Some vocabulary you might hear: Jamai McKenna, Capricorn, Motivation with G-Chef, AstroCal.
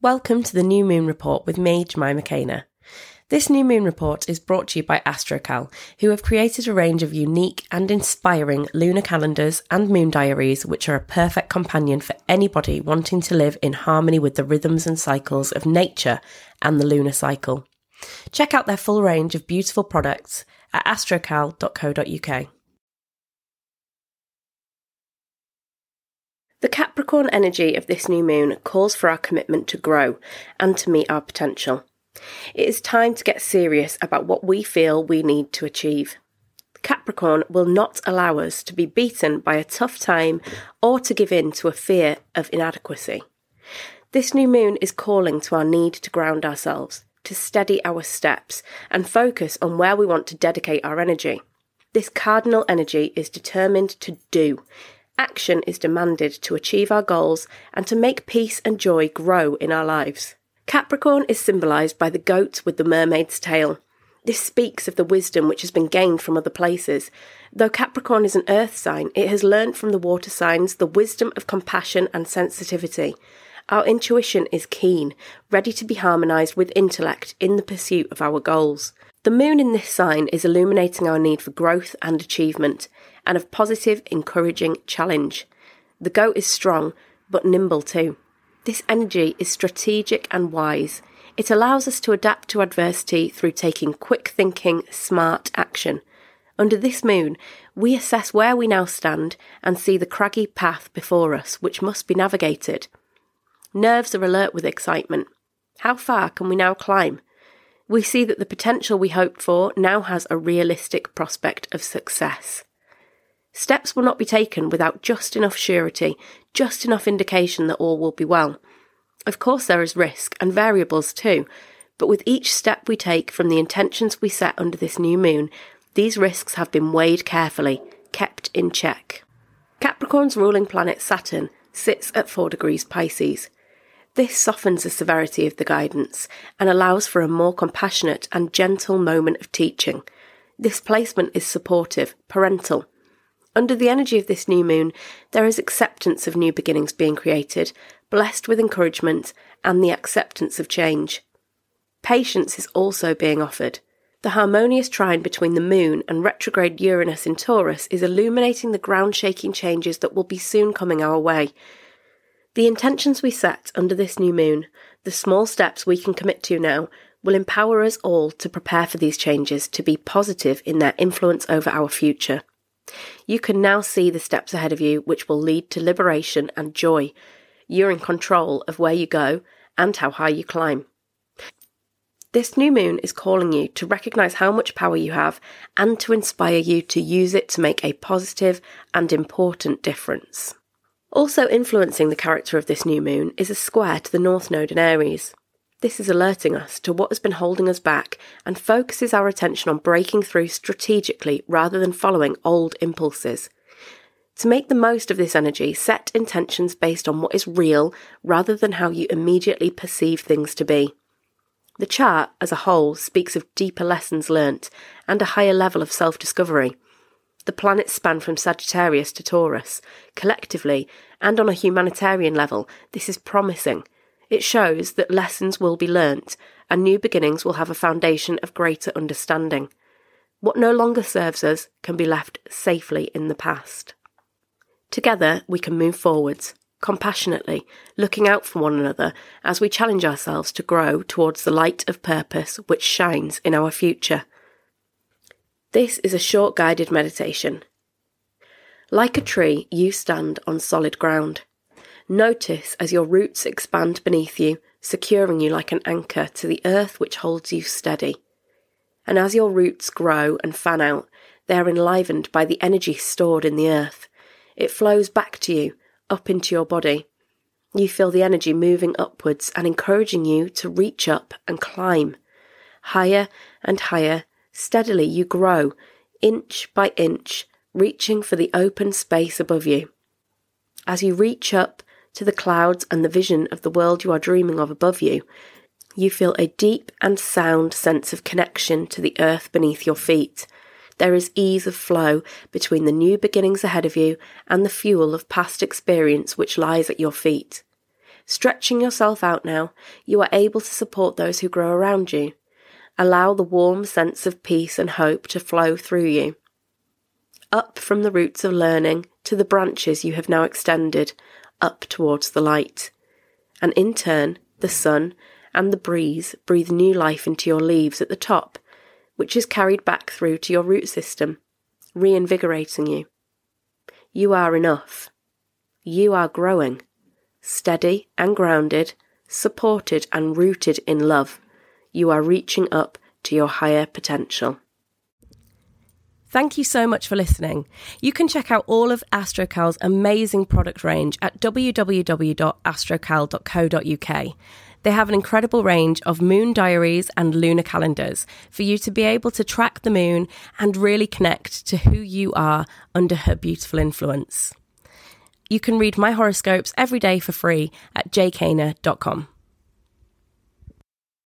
Welcome to the New Moon Report with me, Jamai McKenna. This New Moon Report is brought to you by AstroCal, who have created a range of unique and inspiring lunar calendars and moon diaries, which are a perfect companion for anybody wanting to live in harmony with the rhythms and cycles of nature and the lunar cycle. Check out their full range of beautiful products at astrocal.co.uk. The Capricorn energy of this new moon calls for our commitment to grow and to meet our potential. It is time to get serious about what we feel we need to achieve. Capricorn will not allow us to be beaten by a tough time or to give in to a fear of inadequacy. This new moon is calling to our need to ground ourselves, to steady our steps and focus on where we want to dedicate our energy. This cardinal energy is determined to do. Action is demanded to achieve our goals and to make peace and joy grow in our lives. Capricorn is symbolised by the goat with the mermaid's tail. This speaks of the wisdom which has been gained from other places. Though Capricorn is an earth sign, it has learned from the water signs the wisdom of compassion and sensitivity. Our intuition is keen, ready to be harmonised with intellect in the pursuit of our goals. The moon in this sign is illuminating our need for growth and achievement, and of positive, encouraging challenge. The goat is strong, but nimble too. This energy is strategic and wise. It allows us to adapt to adversity through taking quick thinking, smart action. Under this moon, we assess where we now stand and see the craggy path before us, which must be navigated. Nerves are alert with excitement. How far can we now climb? We see that the potential we hoped for now has a realistic prospect of success. Steps will not be taken without just enough surety, just enough indication that all will be well. Of course there is risk and variables too, but with each step we take from the intentions we set under this new moon, these risks have been weighed carefully, kept in check. Capricorn's ruling planet Saturn sits at 4 degrees Pisces. This softens the severity of the guidance and allows for a more compassionate and gentle moment of teaching. This placement is supportive, parental. Under the energy of this new moon, there is acceptance of new beginnings being created, blessed with encouragement and the acceptance of change. Patience is also being offered. The harmonious trine between the moon and retrograde Uranus in Taurus is illuminating the ground-shaking changes that will be soon coming our way. The intentions we set under this new moon, the small steps we can commit to now, will empower us all to prepare for these changes, to be positive in their influence over our future. You can now see the steps ahead of you which will lead to liberation and joy. You're in control of where you go and how high you climb. This new moon is calling you to recognise how much power you have and to inspire you to use it to make a positive and important difference. Also influencing the character of this new moon is a square to the North Node in Aries. This is alerting us to what has been holding us back and focuses our attention on breaking through strategically rather than following old impulses. To make the most of this energy, set intentions based on what is real rather than how you immediately perceive things to be. The chart as a whole speaks of deeper lessons learnt and a higher level of self-discovery. The planets span from Sagittarius to Taurus. Collectively, and on a humanitarian level, this is promising. It shows that lessons will be learnt and new beginnings will have a foundation of greater understanding. What no longer serves us can be left safely in the past. Together we can move forwards, compassionately, looking out for one another as we challenge ourselves to grow towards the light of purpose which shines in our future. This is a short guided meditation. Like a tree, you stand on solid ground. Notice as your roots expand beneath you, securing you like an anchor to the earth which holds you steady. And as your roots grow and fan out, they are enlivened by the energy stored in the earth. It flows back to you, up into your body. You feel the energy moving upwards and encouraging you to reach up and climb. Higher and higher, steadily you grow, inch by inch, reaching for the open space above you. As you reach up to the clouds and the vision of the world you are dreaming of above you, you feel a deep and sound sense of connection to the earth beneath your feet. There is ease of flow between the new beginnings ahead of you and the fuel of past experience which lies at your feet. Stretching yourself out now, you are able to support those who grow around you. Allow the warm sense of peace and hope to flow through you. Up from the roots of learning to the branches you have now extended, up towards the light. And in turn, the sun and the breeze breathe new life into your leaves at the top, which is carried back through to your root system, reinvigorating you. You are enough. You are growing, steady and grounded, supported and rooted in love. You are reaching up to your higher potential. Thank you so much for listening. You can check out all of AstroCal's amazing product range at www.astrocal.co.uk. They have an incredible range of moon diaries and lunar calendars for you to be able to track the moon and really connect to who you are under her beautiful influence. You can read my horoscopes every day for free at jkana.com.